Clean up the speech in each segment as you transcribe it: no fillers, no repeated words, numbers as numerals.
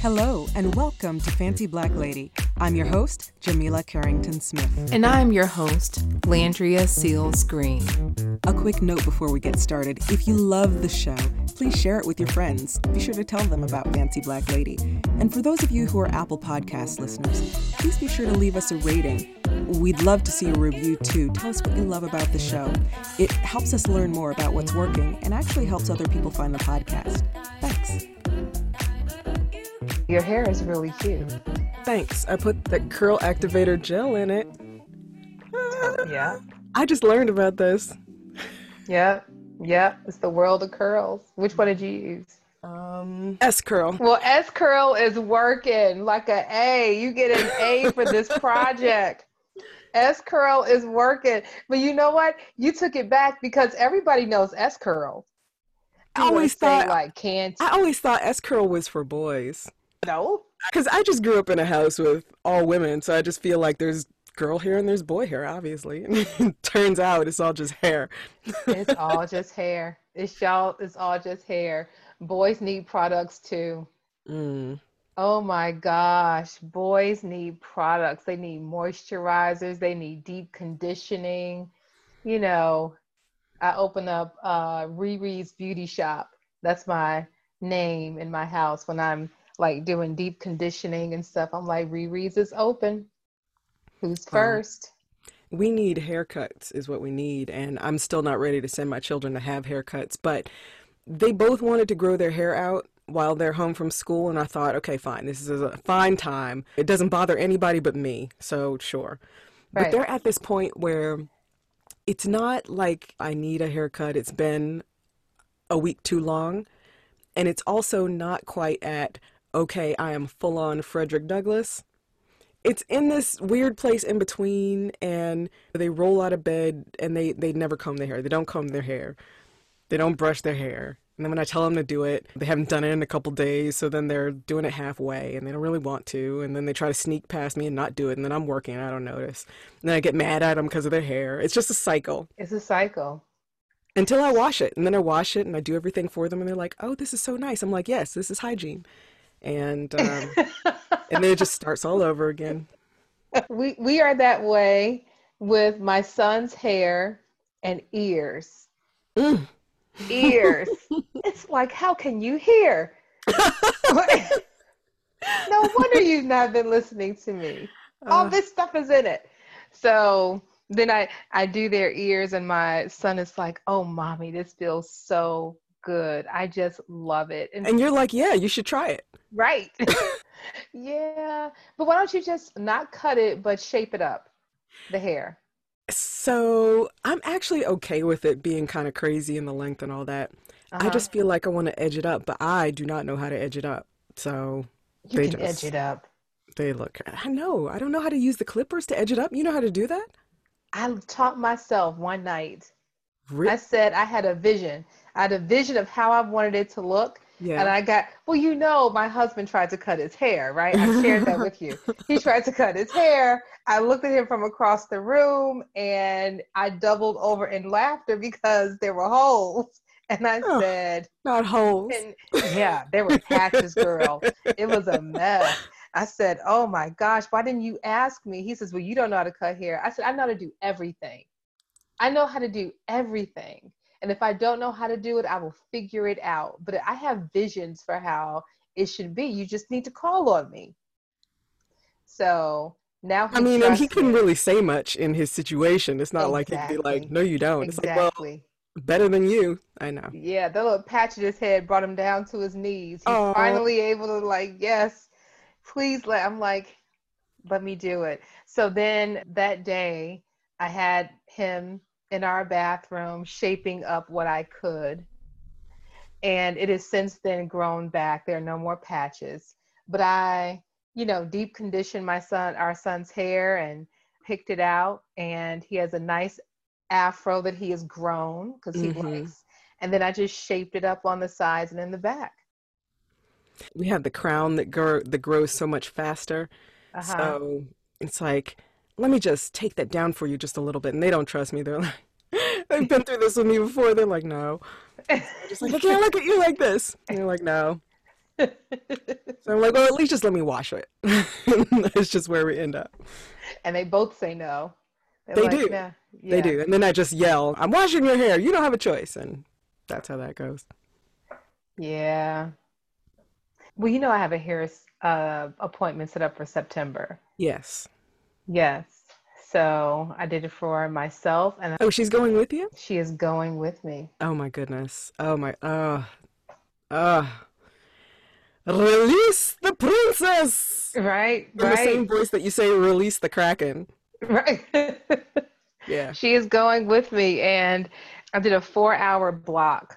Hello, and welcome to Fancy Black Lady. I'm your host, Jamila Carrington-Smith. And I'm your host, Landria Seals-Green. A quick note before we get started. If you love the show, please share it with your friends. Be sure to tell them about Fancy Black Lady. And for those of you who are Apple Podcast listeners, please be sure to leave us a rating. We'd love to see a review too. Tell us what you love about the show. It helps us learn more about what's working and actually helps other people find the podcast. Thanks. Your hair is really cute. Thanks. I put the curl activator gel in it. Yeah. I just learned about this. Yeah. It's the world of curls. Which one did you use? S-curl. Well, S-curl is working like an A. You get an A for this project. S-curl is working. But you know what? You took it back because everybody knows S-curl. I always thought S-curl was for boys. No. Because I just grew up in a house with all women, so I just feel like there's girl hair and there's boy hair, obviously. Turns out it's all just hair. It's all just hair. It's all just hair. Boys need products too. Mm. Oh my gosh. Boys need products. They need moisturizers. They need deep conditioning. You know, I open up Riri's Beauty Shop. That's my name in my house when I'm like doing deep conditioning and stuff. I'm like, Riri's is open. Who's first? We need haircuts is what we need. And I'm still not ready to send my children to have haircuts, but they both wanted to grow their hair out while they're home from school. And I thought, okay, fine. This is a fine time. It doesn't bother anybody but me. So sure. Right. But they're at this point where it's not like I need a haircut. It's been a week too long. And it's also not quite at, okay, I am full on Frederick Douglass. It's in this weird place in between, and they roll out of bed and they never comb their hair. They don't comb their hair. They don't brush their hair. And then when I tell them to do it, they haven't done it in a couple days. So then they're doing it halfway and they don't really want to. And then they try to sneak past me and not do it. And then I'm working and I don't notice. And then I get mad at them because of their hair. It's just a cycle. It's a cycle. Until I wash it. And then I wash it and I do everything for them. And they're like, oh, this is so nice. I'm like, yes, this is hygiene. And and then it just starts all over again. We are that way with my son's hair and ears. Mm. Ears. It's like, how can you hear? No wonder you've not been listening to me. All this stuff is in it. So then I do their ears and my son is like, oh, mommy, this feels so good. I just love it. And you're like, yeah, you should try it. Right. Yeah. But why don't you just not cut it, but shape it up, the hair? So I'm actually okay with it being kind of crazy in the length and all that. Uh-huh. I just feel like I want to edge it up, but I do not know how to edge it up. So edge it up. They look, I know. I don't know how to use the clippers to edge it up. You know how to do that? I taught myself one night. Really? I said I had a vision. I had a vision of how I wanted it to look. Yeah. And I got, well, you know, my husband tried to cut his hair, right? I shared that with you. He tried to cut his hair. I looked at him from across the room and I doubled over in laughter because there were holes. And I said, not holes. And, yeah, there were patches, girl. It was a mess. I said, oh my gosh, why didn't you ask me? He says, well, you don't know how to cut hair. I said, I know how to do everything. I know how to do everything. And if I don't know how to do it, I will figure it out. But I have visions for how it should be. You just need to call on me. So now he couldn't really say much in his situation. It's not like he'd be like, no, you don't. Exactly. It's like, well, better than you. I know. Yeah, the little patch in his head brought him down to his knees. He's finally able to like, yes, please let me do it. So then that day I had him in our bathroom, shaping up what I could. And it has since then grown back. There are no more patches. But I, deep conditioned our son's hair and picked it out. And he has a nice afro that he has grown because he likes. And then I just shaped it up on the sides and in the back. We have the crown that grows so much faster. Uh-huh. So it's like, let me just take that down for you just a little bit. And they don't trust me. They're like, they've been through this with me before. They're like, no. So I'm just like, I can't look at you like this. And they're like, no. So I'm like, well, at least just let me wash it. It's just where we end up. And they both say no. They do. Nah. Yeah. They do. And then I just yell, I'm washing your hair. You don't have a choice. And that's how that goes. Yeah. Well, you know, I have a hair appointment set up for September. Yes. Yes. So I did it for myself. And oh, she's going with you? She is going with me. Oh, my goodness. Oh, my. Release the princess. Right. In the same voice that you say, release the Kraken. Right. Yeah. She is going with me. And I did a 4-hour block.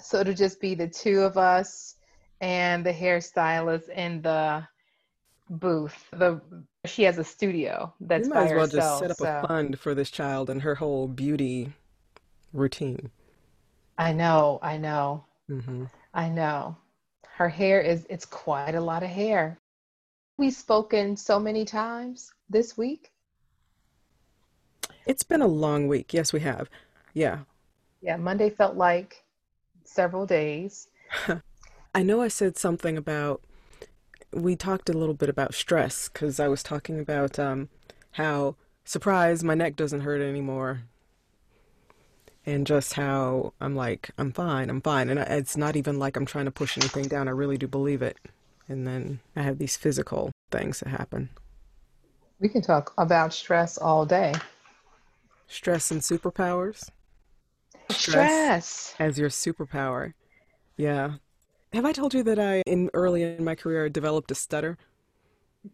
So it'll just be the two of us and the hairstylist in the booth. She has a studio that's by herself. You might as well just set up a fund for this child and her whole beauty routine. I know. Mm-hmm. I know. Her hair it's quite a lot of hair. We've spoken so many times this week. It's been a long week. Yes, we have. Yeah. Yeah, Monday felt like several days. I know I said something about, we talked a little bit about stress, because I was talking about how, surprise, my neck doesn't hurt anymore. And just how I'm like, I'm fine. And it's not even like I'm trying to push anything down. I really do believe it. And then I have these physical things that happen. We can talk about stress all day. Stress and superpowers. Stress as your superpower. Yeah. Have I told you that early in my career, I developed a stutter?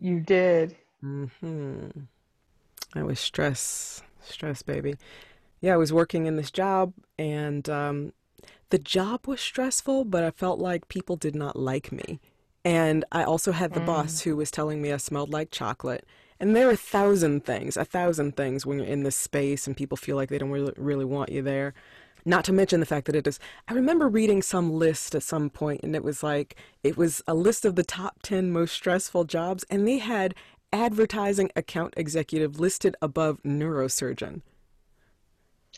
You did. Mm-hmm. I was stress, baby. Yeah, I was working in this job, and the job was stressful, but I felt like people did not like me. And I also had the boss who was telling me I smelled like chocolate. And there are a thousand things when you're in this space and people feel like they don't really want you there. Not to mention the fact that I remember reading some list at some point, and it was a list of the top 10 most stressful jobs, and they had advertising account executive listed above neurosurgeon.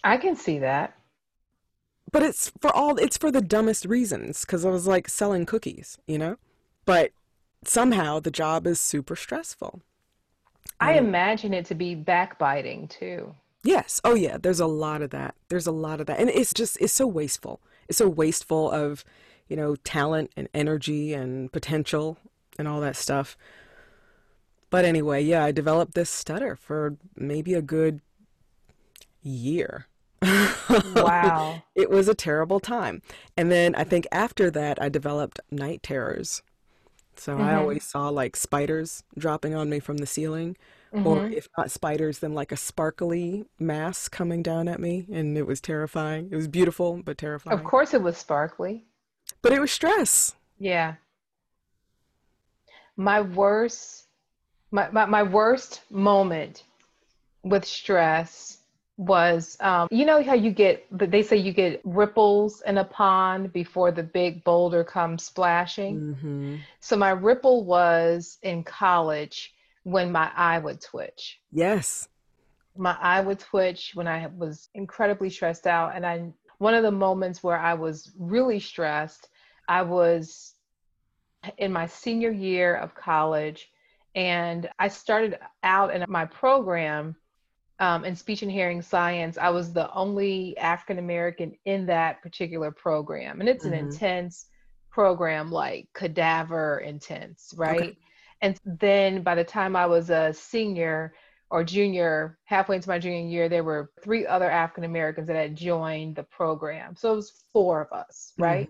I can see that. But it's for the dumbest reasons, because I was like selling cookies, you know? But somehow the job is super stressful. I imagine it to be backbiting too. Yes. Oh yeah. There's a lot of that. And it's so wasteful. It's so wasteful of, you know, talent and energy and potential and all that stuff. But anyway, yeah, I developed this stutter for maybe a good year. Wow. It was a terrible time. And then I think after that, I developed night terrors. So I always saw like spiders dropping on me from the ceiling, or if not spiders, then like a sparkly mass coming down at me. And it was terrifying. It was beautiful, but terrifying. Of course it was sparkly. But it was stress. Yeah. My worst moment with stress was, you know how they say you get ripples in a pond before the big boulder comes splashing. So my ripple was in college when my eye would twitch. Yes. My eye would twitch when I was incredibly stressed out. And one of the moments where I was really stressed, I was in my senior year of college, and I started out in my program in speech and hearing science. I was the only African-American in that particular program. And it's an intense program, like cadaver intense, right? Okay. And then by the time I was a senior or junior, halfway into my junior year, there were 3 other African-Americans that had joined the program. So it was 4 of us, right?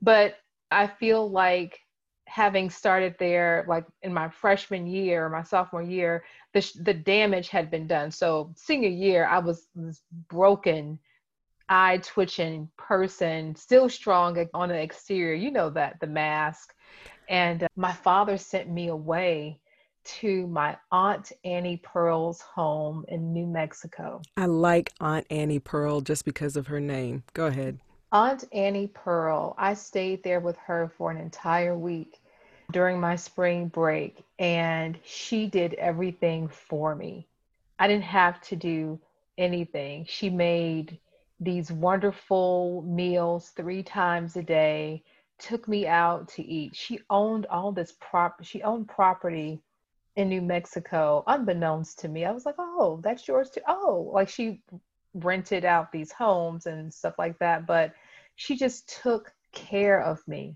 But I feel like having started there, like in my freshman year, my sophomore year, the damage had been done. So senior year, I was this broken, eye twitching person, still strong on the exterior, you know that, the mask. And my father sent me away to my Aunt Annie Pearl's home in New Mexico. I like Aunt Annie Pearl just because of her name. Go ahead. Aunt Annie Pearl, I stayed there with her for an entire week during my spring break, and she did everything for me. I didn't have to do anything. She made these wonderful meals 3 times a day took me out to eat. She owned all this property. She owned property in New Mexico, unbeknownst to me. I was like, oh, that's yours too. Oh, like she rented out these homes and stuff like that. But she just took care of me,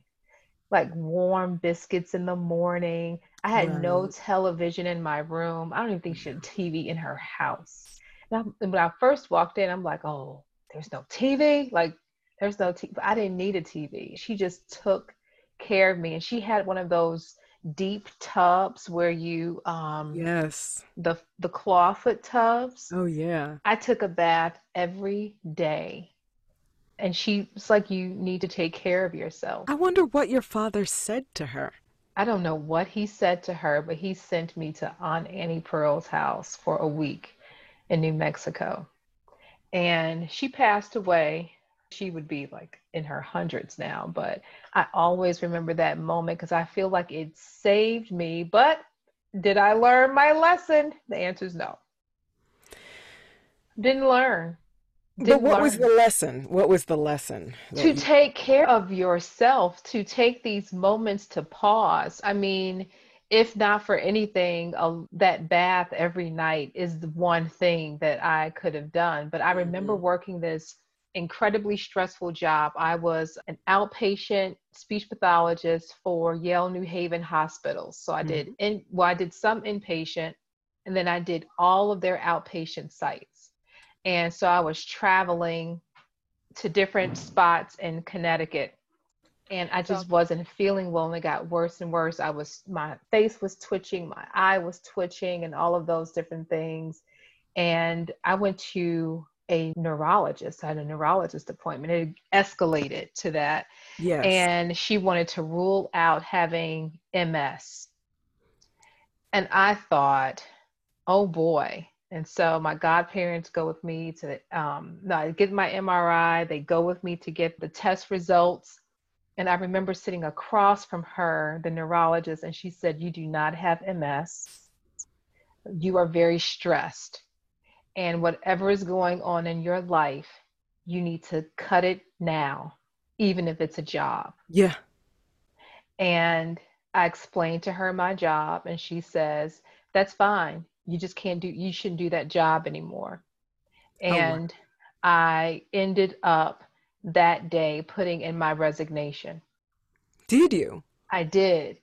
like warm biscuits in the morning. I had no television in my room. I don't even think she had TV in her house. And when I first walked in, I'm like, oh, there's no TV. Like, there's no TV. I didn't need a TV. She just took care of me. And she had one of those deep tubs where you, the clawfoot tubs. Oh yeah. I took a bath every day. And she was like, you need to take care of yourself. I wonder what your father said to her. I don't know what he said to her, but he sent me to Aunt Annie Pearl's house for a week in New Mexico. And she passed away. She would be like in her hundreds now, but I always remember that moment because I feel like it saved me. But did I learn my lesson? The answer is no. Didn't learn. But what was the lesson? What was the lesson? To take care of yourself, to take these moments to pause. I mean, if not for anything, that bath every night is the one thing that I could have done. But I remember working this incredibly stressful job. I was an outpatient speech pathologist for Yale New Haven Hospitals. So I did, I did some inpatient, and then I did all of their outpatient sites. And so I was traveling to different spots in Connecticut, and I just wasn't feeling well, and it got worse and worse. My face was twitching, my eye was twitching, and all of those different things. And I went to a neurologist. I had a neurologist appointment. It escalated to that. Yes. And she wanted to rule out having MS. And I thought, oh boy. And so my godparents go with me to I get my MRI. They go with me to get the test results. And I remember sitting across from her, the neurologist, and she said, you do not have MS. You are very stressed. And whatever is going on in your life, you need to cut it now, even if it's a job. Yeah. And I explained to her my job, and she says, that's fine. You just you shouldn't do that job anymore. And I ended up that day putting in my resignation. Did you? I did.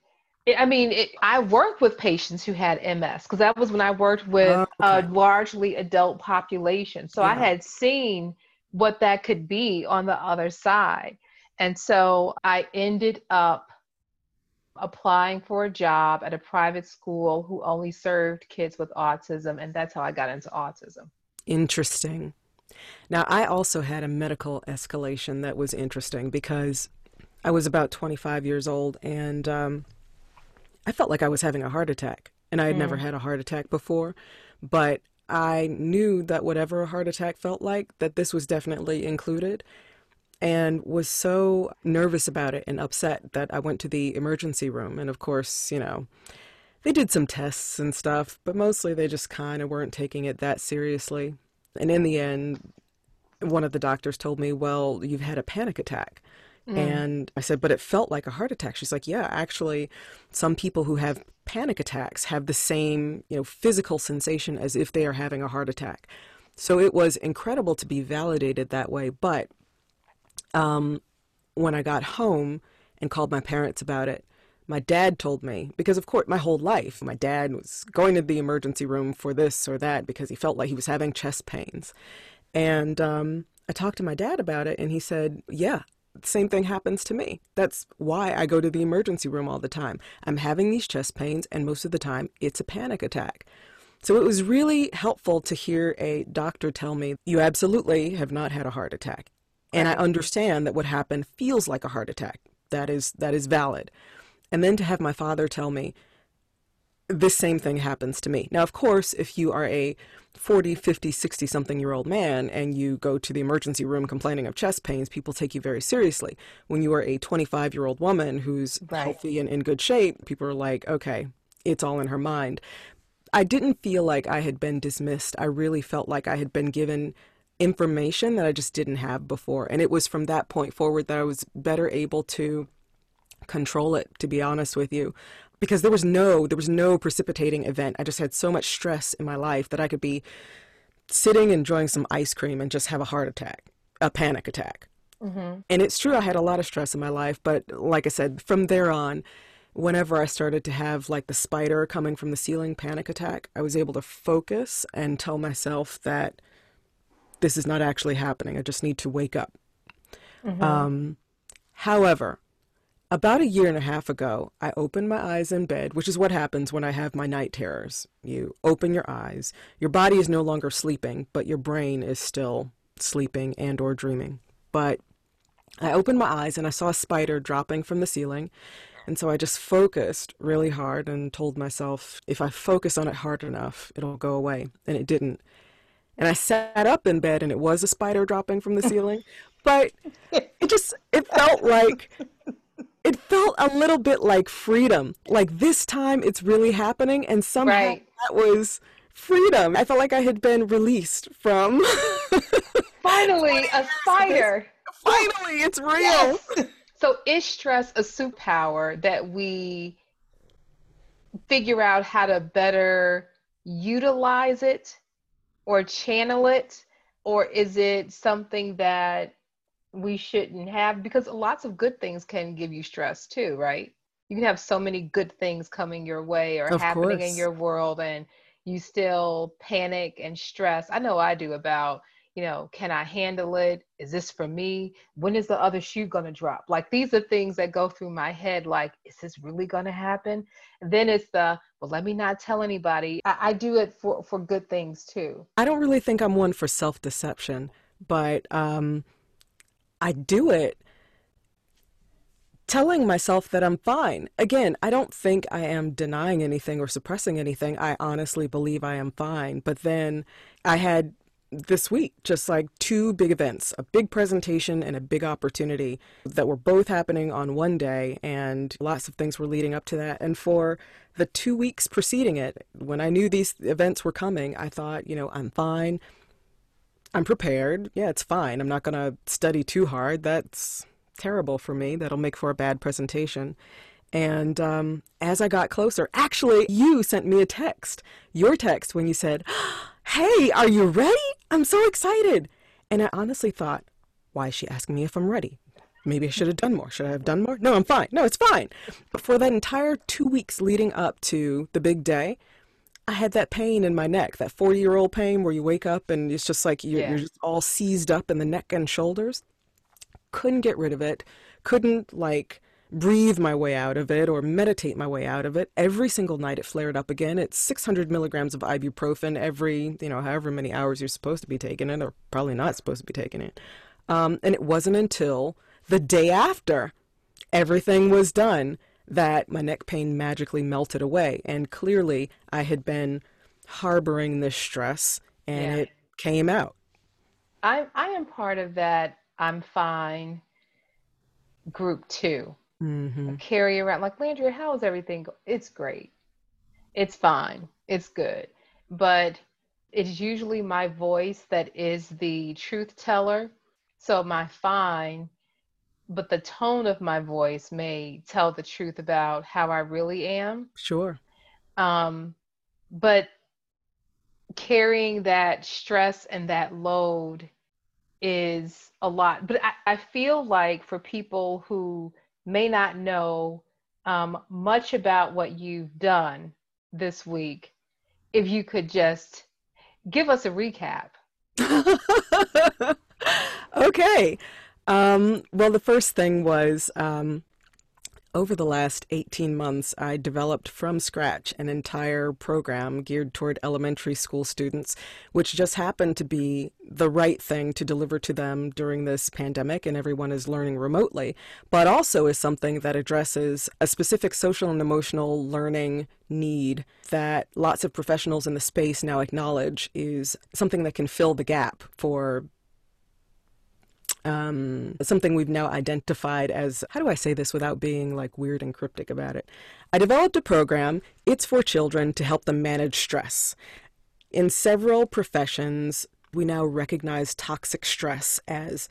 I worked with patients who had MS because that was when I worked with a largely adult population. So I had seen what that could be on the other side. And so I ended up applying for a job at a private school who only served kids with autism. And that's how I got into autism. Interesting. Now, I also had a medical escalation that was interesting because I was about 25 years old and, I felt like I was having a heart attack, and I had never had a heart attack before, but I knew that whatever a heart attack felt like, that this was definitely included, and was so nervous about it and upset that I went to the emergency room. And of course, they did some tests and stuff, but mostly they just kind of weren't taking it that seriously. And in the end, one of the doctors told me, well, you've had a panic attack. And I said, but it felt like a heart attack. She's like, yeah, actually, some people who have panic attacks have the same, physical sensation as if they are having a heart attack. So it was incredible to be validated that way. But when I got home and called my parents about it, my dad told me, because of course, my whole life, my dad was going to the emergency room for this or that because he felt like he was having chest pains. And I talked to my dad about it, and he said, yeah. Same thing happens to me. That's why I go to the emergency room all the time. I'm having these chest pains, and most of the time it's a panic attack. So it was really helpful to hear a doctor tell me, you absolutely have not had a heart attack. And I understand that what happened feels like a heart attack. That is valid. And then to have my father tell me, this same thing happens to me. Now, of course, if you are a 40, 50, 60-something-year-old man and you go to the emergency room complaining of chest pains, people take you very seriously. When you are a 25-year-old woman who's healthy and in good shape, people are like, okay, it's all in her mind. I didn't feel like I had been dismissed. I really felt like I had been given information that I just didn't have before. And it was from that point forward that I was better able to control it, to be honest with you, because there was no precipitating event. I just had so much stress in my life that I could be sitting enjoying some ice cream and just have a heart attack, a panic attack. Mm-hmm. And it's true, I had a lot of stress in my life, but like I said, from there on, whenever I started to have like the spider coming from the ceiling panic attack, I was able to focus and tell myself that this is not actually happening. I just need to wake up. Mm-hmm. However, about a year and a half ago, I opened my eyes in bed, which is what happens when I have my night terrors. You open your eyes. Your body is no longer sleeping, but your brain is still sleeping and or dreaming. But I opened my eyes and I saw a spider dropping from the ceiling. And so I just focused really hard and told myself, if I focus on it hard enough, it'll go away. And it didn't. And I sat up in bed and it was a spider dropping from the ceiling. But it felt like, it felt a little bit like freedom. Like this time it's really happening. And somehow that was freedom. I felt like I had been released from. Finally, a spider. Finally, it's real. Yes. So is stress a superpower that we figure out how to better utilize it or channel it? Or is it something that we shouldn't have? Because lots of good things can give you stress too, right? You can have so many good things coming your way or happening in your world and you still panic and stress. I know I do about, you know, can I handle it? Is this for me? When is the other shoe going to drop? Like, these are things that go through my head, like, is this really going to happen? And then it's the, well, let me not tell anybody. I do it for good things too. I don't really think I'm one for self-deception, but I do it telling myself that I'm fine. Again, I don't think I am denying anything or suppressing anything. I honestly believe I am fine. But then I had this week, just like two big events, a big presentation and a big opportunity that were both happening on one day, and lots of things were leading up to that. And for the 2 weeks preceding it, when I knew these events were coming, I thought, you know, I'm fine. I'm prepared. Yeah, it's fine. I'm not going to study too hard. That's terrible for me. That'll make for a bad presentation. And as I got closer, actually, you sent me a text, your text, when you said, hey, are you ready? I'm so excited. And I honestly thought, why is she asking me if I'm ready? Maybe I should have done more. Should I have done more? No, I'm fine. No, it's fine. But for that entire 2 weeks leading up to the big day, I had that pain in my neck, that 40-year-old pain where you wake up and it's just like you're just all seized up in the neck and shoulders. Couldn't get rid of it. Couldn't, like, breathe my way out of it or meditate my way out of it. Every single night it flared up again. It's 600 milligrams of ibuprofen every, you know, however many hours you're supposed to be taking it, or probably not supposed to be taking it. And it wasn't until the day after everything was done that my neck pain magically melted away. And clearly I had been harboring this stress and it came out. I am part of that I'm fine group too. Mm-hmm. Carry around, like, Landria, how is everything? It's great. It's fine. It's good. But it's usually my voice that is the truth teller. So my fine, but the tone of my voice may tell the truth about how I really am. Sure. But carrying that stress and that load is a lot. But I feel like for people who may not know much about what you've done this week, if you could just give us a recap. Okay. Well, the first thing was over the last 18 months, I developed from scratch an entire program geared toward elementary school students, which just happened to be the right thing to deliver to them during this pandemic, and everyone is learning remotely, but also is something that addresses a specific social and emotional learning need that lots of professionals in the space now acknowledge is something that can fill the gap for something we've now identified as, how do I say this without being like weird and cryptic about it? I developed a program, It's for Children, to help them manage stress. In several professions, we now recognize toxic stress as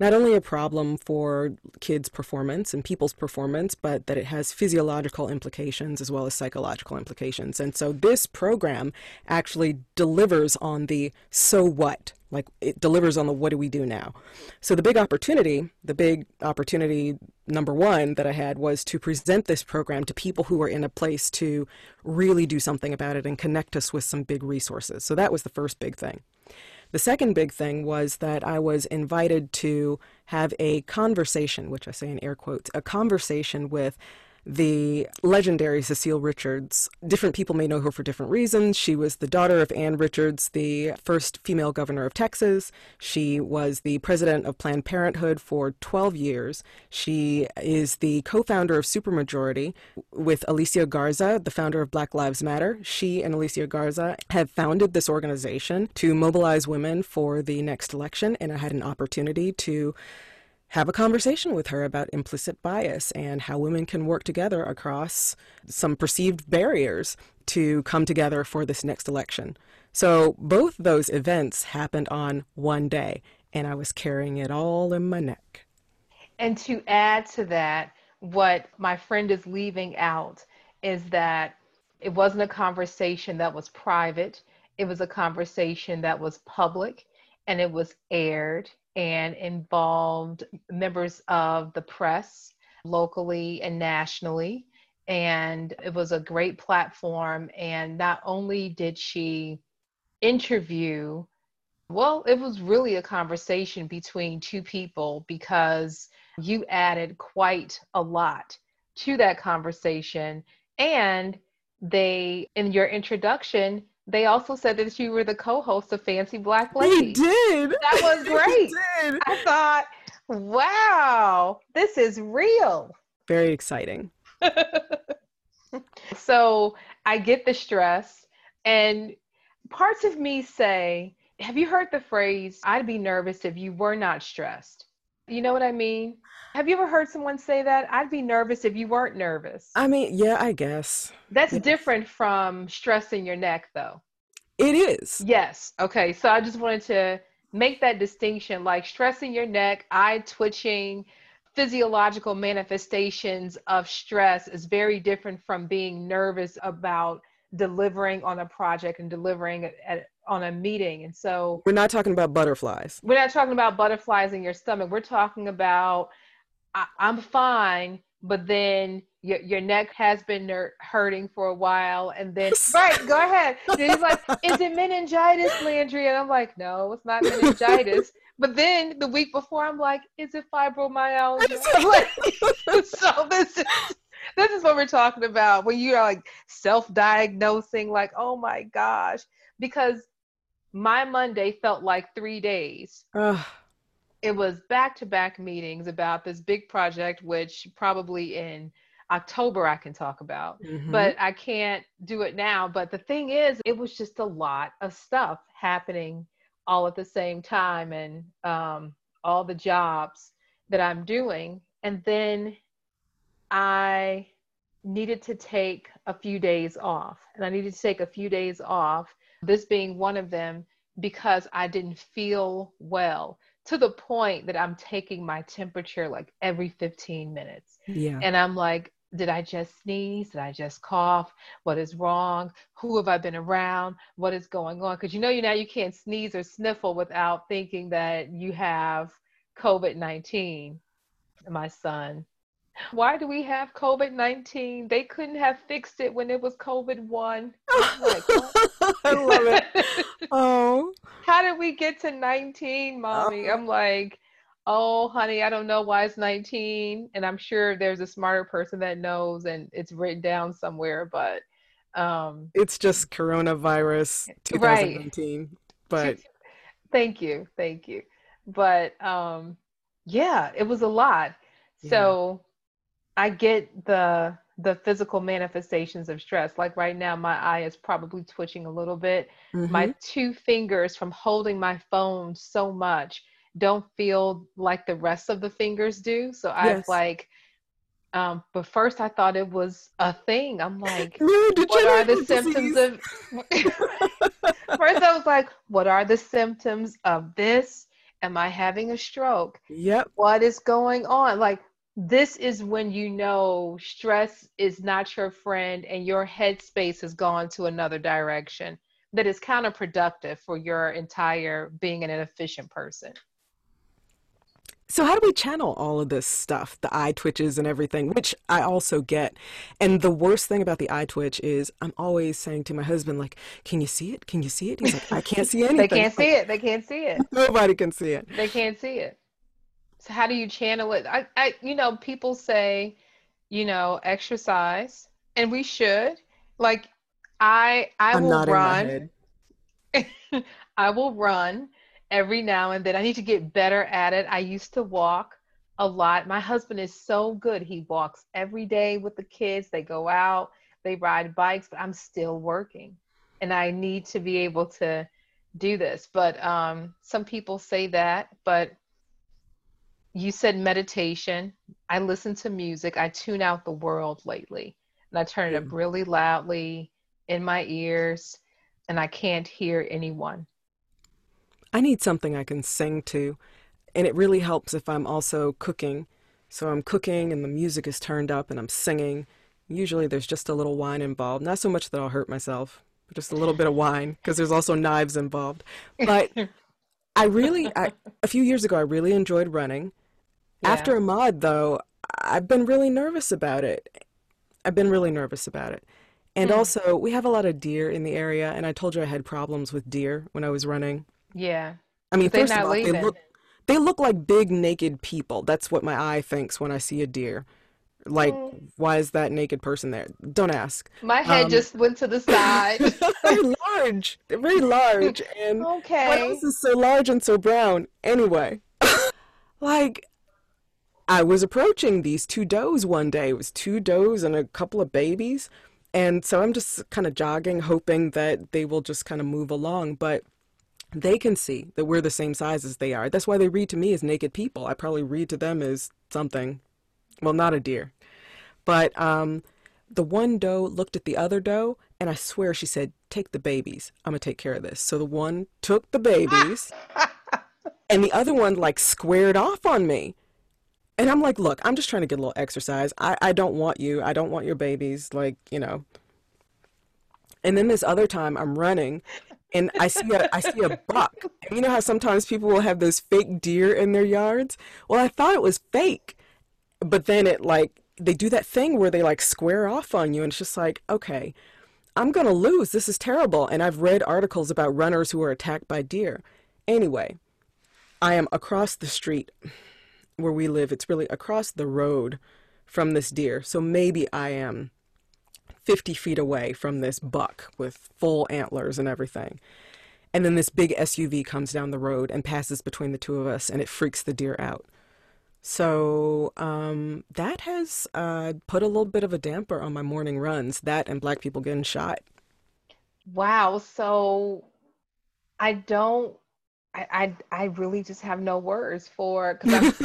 not only a problem for kids' performance and people's performance, but that it has physiological implications as well as psychological implications. And so this program actually delivers on the so what, like it delivers on the what do we do now. So the big opportunity number one that I had was to present this program to people who are in a place to really do something about it and connect us with some big resources. So that was the first big thing. The second big thing was that I was invited to have a conversation, which I say in air quotes, a conversation with the legendary Cecile Richards. Different people may know her for different reasons. She was the daughter of Ann Richards, the first female governor of Texas. She was the president of Planned Parenthood for 12 years. She is the co-founder of Supermajority with Alicia Garza, the founder of Black Lives Matter. She and Alicia Garza have founded this organization to mobilize women for the next election, and I had an opportunity to have a conversation with her about implicit bias and how women can work together across some perceived barriers to come together for this next election. So both those events happened on one day, and I was carrying it all in my neck. And to add to that, what my friend is leaving out is that it wasn't a conversation that was private. It was a conversation that was public, and it was aired and involved members of the press locally and nationally. And it was a great platform. And not only did she interview, well, it was really a conversation between two people, because you added quite a lot to that conversation. And they, in your introduction, they also said that you were the co-host of Fancy Black Lady. They did. That was great. Did. I thought, wow, this is real. Very exciting. So I get the stress, and parts of me say, have you heard the phrase, I'd be nervous if you were not stressed? You know what I mean? Have you ever heard someone say that? I'd be nervous if you weren't nervous. I mean, yeah, I guess. That's different from stressing your neck, though. It is. Yes. Okay. So I just wanted to make that distinction, like stressing your neck, eye twitching, physiological manifestations of stress is very different from being nervous about delivering on a project and delivering on a meeting. And so we're not talking about butterflies. We're not talking about butterflies in your stomach. We're talking about I'm fine, but then your neck has been hurting for a while. And then, right, go ahead. And he's like, is it meningitis, Landria? And I'm like, no, it's not meningitis. But then the week before, I'm like, is it fibromyalgia? Like, so this is what we're talking about when you are like self-diagnosing, like, oh my gosh, because my Monday felt like 3 days. Ugh. It was back-to-back meetings about this big project, which probably in October I can talk about, but I can't do it now. But the thing is, it was just a lot of stuff happening all at the same time, and all the jobs that I'm doing. And then I needed to take a few days off, this being one of them, because I didn't feel well, to the point that I'm taking my temperature like every 15 minutes. Yeah. And I'm like, did I just sneeze? Did I just cough? What is wrong? Who have I been around? What is going on? Because now you can't sneeze or sniffle without thinking that you have COVID-19. My son, why do we have COVID-19? They couldn't have fixed it when it was COVID-1. Like, I love it. Oh. How did we get to 19, Mommy? Oh. I'm like, oh, honey, I don't know why it's 19. And I'm sure there's a smarter person that knows, and it's written down somewhere, but. It's just coronavirus 2019. Right. But. Thank you. But yeah, it was a lot. Yeah. So I get the physical manifestations of stress. Like right now, my eye is probably twitching a little bit. Mm-hmm. My two fingers from holding my phone so much don't feel like the rest of the fingers do. So yes. I've like, but first I thought it was a thing. I'm like, what are the symptoms of, first I was like, what are the symptoms of this? Am I having a stroke? Yep. What is going on? Like, this is when you know stress is not your friend and your headspace has gone to another direction that is counterproductive for your entire being an efficient person. So how do we channel all of this stuff, the eye twitches and everything, which I also get. And the worst thing about the eye twitch is I'm always saying to my husband, like, can you see it? Can you see it? He's like, I can't see anything. They can't see it. Nobody can see it. They can't see it. So how do you channel it? I people say, exercise, and we should. Like, I will run every now and then. I need to get better at it. I used to walk a lot. My husband is so good. He walks every day with the kids. They go out, they ride bikes, but I'm still working and I need to be able to do this. But some people say that, but you said meditation. I listen to music. I tune out the world lately and I turn it up really loudly in my ears and I can't hear anyone. I need something I can sing to, and it really helps if I'm also cooking. So I'm cooking and the music is turned up and I'm singing. Usually there's just a little wine involved. Not so much that I'll hurt myself, but just a little bit of wine, because there's also knives involved. But a few years ago, I really enjoyed running. Yeah. After Ahmad, though, I've been really nervous about it. And also, we have a lot of deer in the area, and I told you I had problems with deer when I was running. Yeah. I mean, first of all, they look like big naked people. That's what my eye thinks when I see a deer. Like, why is that naked person there? Don't ask. My head just went to the side. They're very large. And okay. My house is so large and so brown. Anyway, like, I was approaching these two does one day. It was two does and a couple of babies. And so I'm just kind of jogging, hoping that they will just kind of move along. But they can see that we're the same size as they are. That's why they read to me as naked people. I probably read to them as something. Well, not a deer. But the one doe looked at the other doe, and I swear she said, take the babies. I'm going to take care of this. So the one took the babies, and the other one, like, squared off on me. And I'm like, look, I'm just trying to get a little exercise. I don't want you. I don't want your babies, like, And then this other time I'm running, and I see a buck. And you know how sometimes people will have those fake deer in their yards? Well, I thought it was fake. But then they do that thing where they square off on you. And it's just like, okay, I'm going to lose. This is terrible. And I've read articles about runners who are attacked by deer. Anyway, I am across the street where we live. It's really across the road from this deer. So maybe I am 50 feet away from this buck with full antlers and everything. And then this big SUV comes down the road and passes between the two of us, and it freaks the deer out. So that has put a little bit of a damper on my morning runs, that and Black people getting shot. Wow. So I really just have no words for, because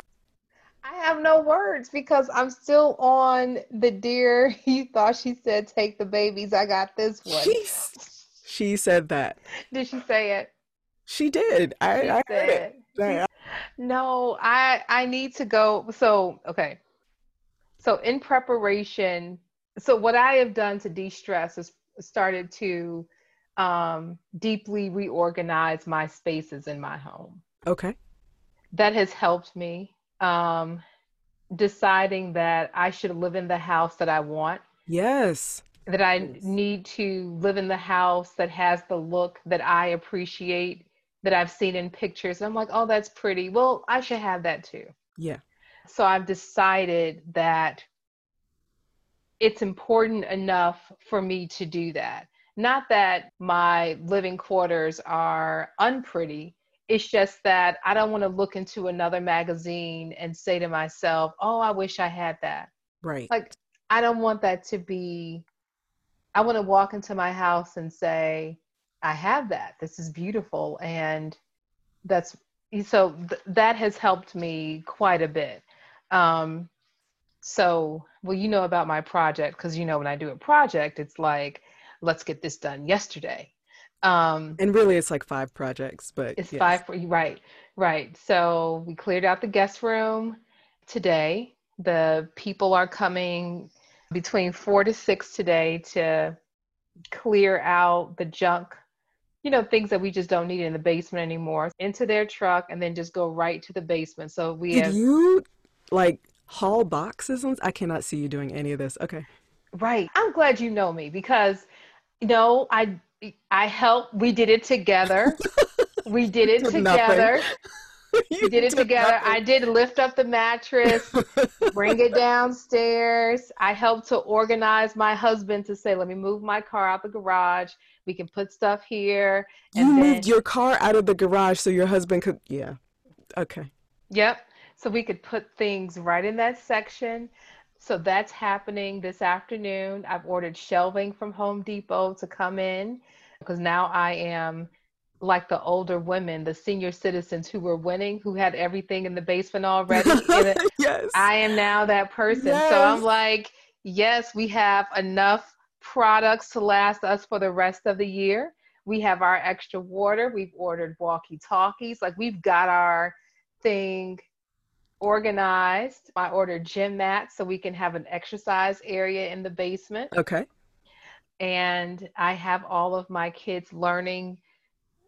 I have no words, because I'm still on the deer. You thought she said, take the babies. I got this one. She said that. Did she say it? She did. I heard it. No, I need to go. So, okay. So in preparation, so what I have done to de-stress is started to deeply reorganize my spaces in my home. Okay. That has helped me. Deciding that I should live in the house that I want. Yes. That I need to live in the house that has the look that I appreciate, that I've seen in pictures. And I'm like, oh, that's pretty. Well, I should have that too. Yeah. So I've decided that it's important enough for me to do that. Not that my living quarters are unpretty. It's just that I don't want to look into another magazine and say to myself, oh, I wish I had that. Right. Like, I don't want that to be, I want to walk into my house and say, I have that. This is beautiful. And that's, so that has helped me quite a bit. Well, you know about my project, because when I do a project, it's like, let's get this done yesterday. And really it's like 5 projects, but it's yes. 5, right, right. So we cleared out the guest room today. The people are coming between 4 to 6 today to clear out the junk, you know, things that we just don't need in the basement anymore, into their truck and then just go right to the basement. So we have... Did you like haul boxes? I cannot see you doing any of this. Okay. Right. I'm glad you know me because, you know, I helped. We did it together. We did it together. We did it together. Nothing. I did lift up the mattress, bring it downstairs. I helped to organize my husband to say, let me move my car out the garage. We can put stuff here. And you moved your car out of the garage so your husband could, yeah. Okay. Yep. So we could put things right in that section. So that's happening this afternoon. I've ordered shelving from Home Depot to come in because now I am like the older women, the senior citizens who were winning, who had everything in the basement already. Yes. I am now that person. Yes. So I'm like, yes, we have enough products to last us for the rest of the year. We have our extra water. We've ordered walkie-talkies. Like we've got our thing organized. I ordered gym mats so we can have an exercise area in the basement. Okay. And I have all of my kids' learning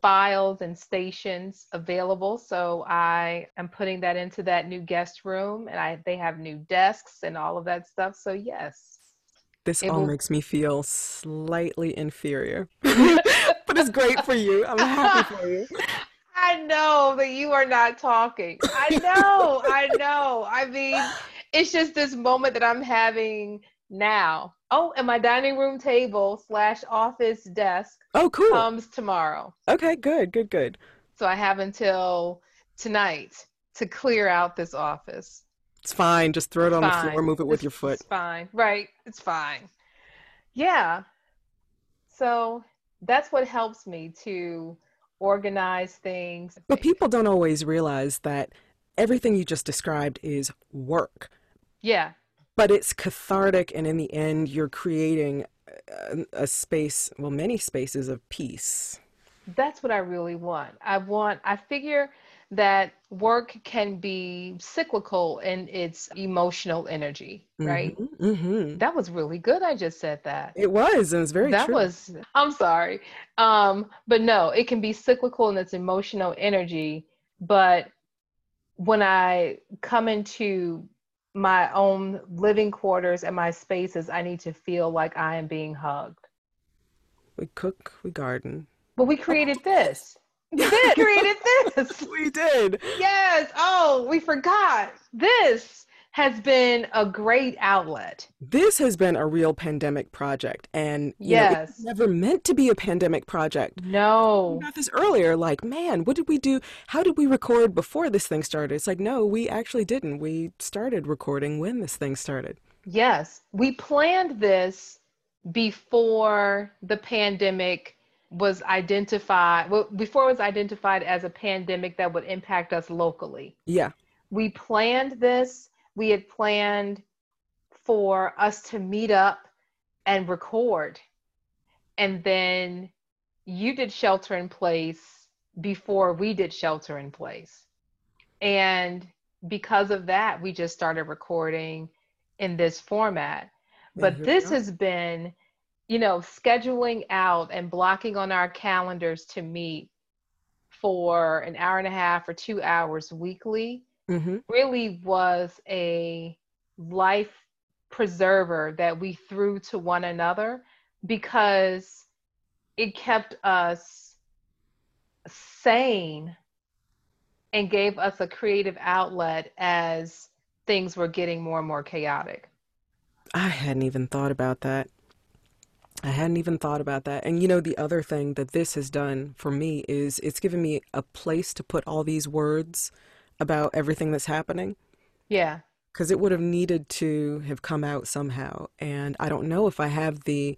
files and stations available. So I am putting that into that new guest room, and they have new desks and all of that stuff. So yes. This all makes me feel slightly inferior, but it's great for you. I'm happy for you. I know that you are not talking. I know. I know. I mean, it's just this moment that I'm having now. Oh, and my dining room table / office desk comes tomorrow. Okay, good. So I have until tonight to clear out this office. It's fine. Just throw it on the floor, move it with your foot. It's fine. Right. It's fine. Yeah. So that's what helps me to organize things. But people don't always realize that everything you just described is work. Yeah. But it's cathartic, and in the end, you're creating a space, well, many spaces of peace. That's what I really want. I figure that work can be cyclical in its emotional energy, right? Mm-hmm. That was really good. I just said that. It was. It was very true. I'm sorry. But no, it can be cyclical in its emotional energy. But when I come into my own living quarters and my spaces, I need to feel like I am being hugged. We cook, we garden. But we created this. We did. Yes. Oh, we forgot. This has been a great outlet. This has been a real pandemic project. And you know, it's never meant to be a pandemic project. No. We got this earlier, like, man, what did we do? How did we record before this thing started? It's like, no, we actually didn't. We started recording when this thing started. Yes. We planned this before the pandemic was identified, before it was identified as a pandemic that would impact us locally. Yeah. We planned this. We had planned for us to meet up and record. And then you did shelter in place before we did shelter in place. And because of that, we just started recording in this format. But this has been, you know, scheduling out and blocking on our calendars to meet for an hour and a half or 2 hours weekly. Mm-hmm. Really was a life preserver that we threw to one another because it kept us sane and gave us a creative outlet as things were getting more and more chaotic. I hadn't even thought about that. And, you know, the other thing that this has done for me is it's given me a place to put all these words about everything that's happening. Yeah. Because it would have needed to have come out somehow. And I don't know if I have the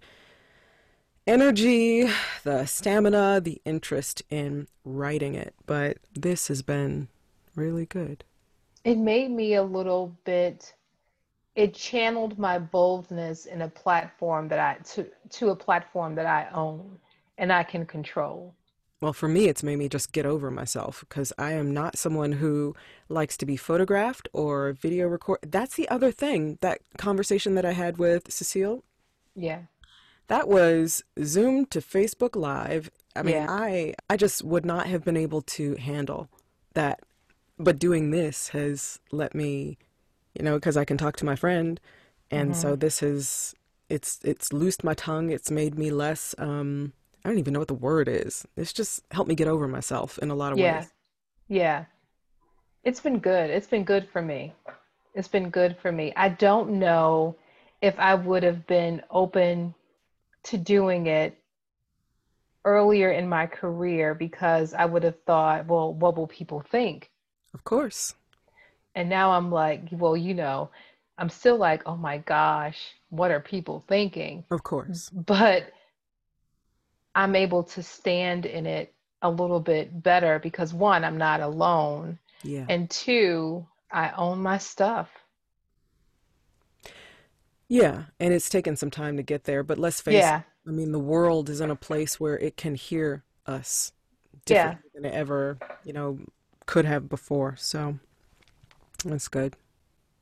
energy, the stamina, the interest in writing it. But this has been really good. It made me a little bit, it channeled my boldness in a platform that I own and I can control. Well, for me, it's made me just get over myself, because I am not someone who likes to be photographed or video recorded. That's the other thing, that conversation that I had with Cecile. Yeah. That was Zoom to Facebook Live. I mean, yeah. I just would not have been able to handle that. But doing this has let me, you know, because I can talk to my friend. And mm-hmm. so this has, it's loosed my tongue. It's made me less, I don't even know what the word is. It's just helped me get over myself in a lot of ways. Yeah. It's been good. It's been good for me. I don't know if I would have been open to doing it earlier in my career, because I would have thought, well, what will people think? Of course. And now I'm like, well, you know, I'm still like, oh my gosh, what are people thinking? Of course. But I'm able to stand in it a little bit better because, one, I'm not alone. Yeah. And two, I own my stuff. Yeah. And it's taken some time to get there, but let's face it. I mean, the world is in a place where it can hear us differently than it ever, you know, could have before. So that's good.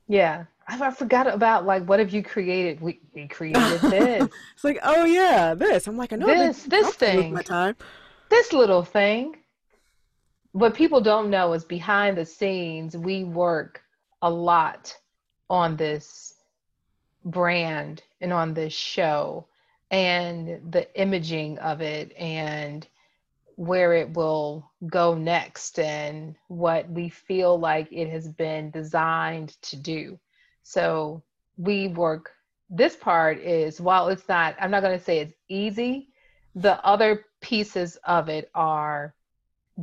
Yeah. I forgot about, like, what have you created? We created this. It's like, oh yeah, this. I'm like, I know this thing. My time. This little thing. What people don't know is behind the scenes, we work a lot on this brand and on this show and the imaging of it and where it will go next and what we feel like it has been designed to do. So we work, this part is, while it's not, I'm not going to say it's easy, the other pieces of it are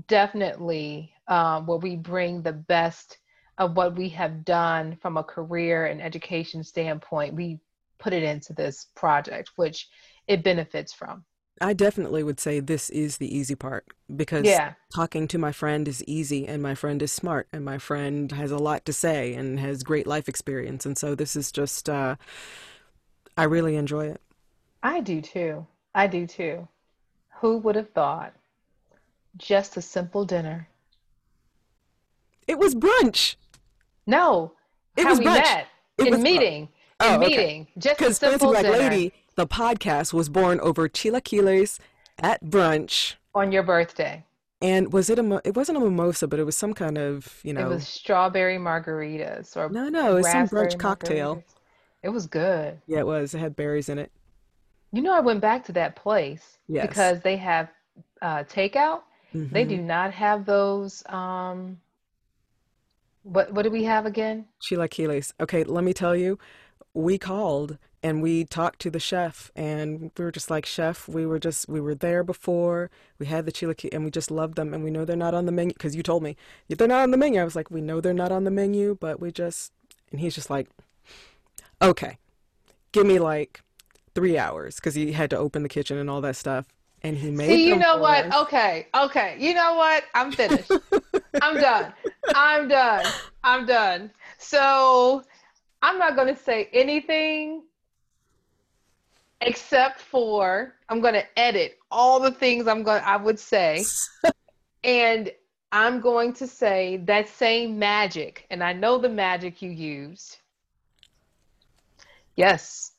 definitely where we bring the best of what we have done from a career and education standpoint. We put it into this project, which it benefits from. I definitely would say this is the easy part, because talking to my friend is easy, and my friend is smart, and my friend has a lot to say and has great life experience. And so this is just, I really enjoy it. I do too. Who would have thought? Just a simple dinner. It was brunch. No, it was brunch. Met in meeting. In meeting. Just a simple dinner. Because Fancy Black Lady, the podcast, was born over chilaquiles at brunch on your birthday. And was it it wasn't a mimosa, but it was some kind of, you know, it was strawberry margaritas or no, it was some brunch cocktail. It was good. Yeah, it was. It had berries in it. You know, I went back to that place because they have takeout. Mm-hmm. They do not have those. What do we have again? Chilaquiles. Okay, let me tell you, we called. And we talked to the chef, and we were just like, chef, we were there before, we had the chilaquiles, and we just loved them, and we know they're not on the menu, because you told me, if they're not on the menu, I was like, we know they're not on the menu, but we just, and he's just like, okay, give me like 3 hours, because he had to open the kitchen and all that stuff, and he made See, you know what, us. Okay, you know what, I'm finished, I'm done, so I'm not going to say anything, except for I'm going to edit all the things I would say. And I'm going to say that same magic. And I know the magic you used. Yes.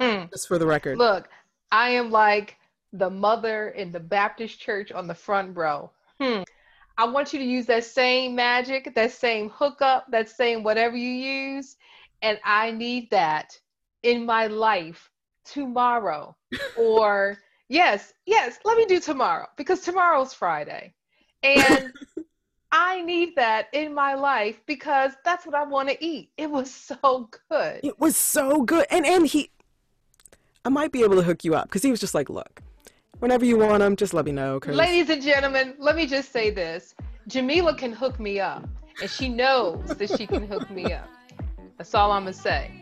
Just for the record. Look, I am like the mother in the Baptist church on the front row. I want you to use that same magic, that same hookup, that same whatever you use. And I need that in my life. Tomorrow, or yes, let me do tomorrow, because tomorrow's Friday, and I need that in my life, because that's what I want to eat. It was so good. And he, I might be able to hook you up, because he was just like, look, whenever you want them, just let me know. Ladies and gentlemen, let me just say this, Jamila can hook me up, and she knows that she can hook me up. That's all I'm gonna say.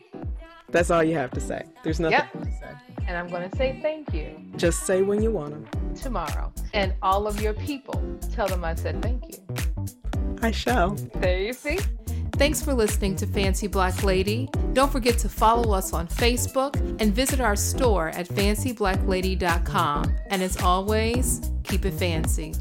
That's all you have to say. There's nothing to say. And I'm going to say thank you. Just say when you want them. Tomorrow. And all of your people, tell them I said thank you. I shall. There you see. Thanks for listening to Fancy Black Lady. Don't forget to follow us on Facebook and visit our store at fancyblacklady.com. And as always, keep it fancy.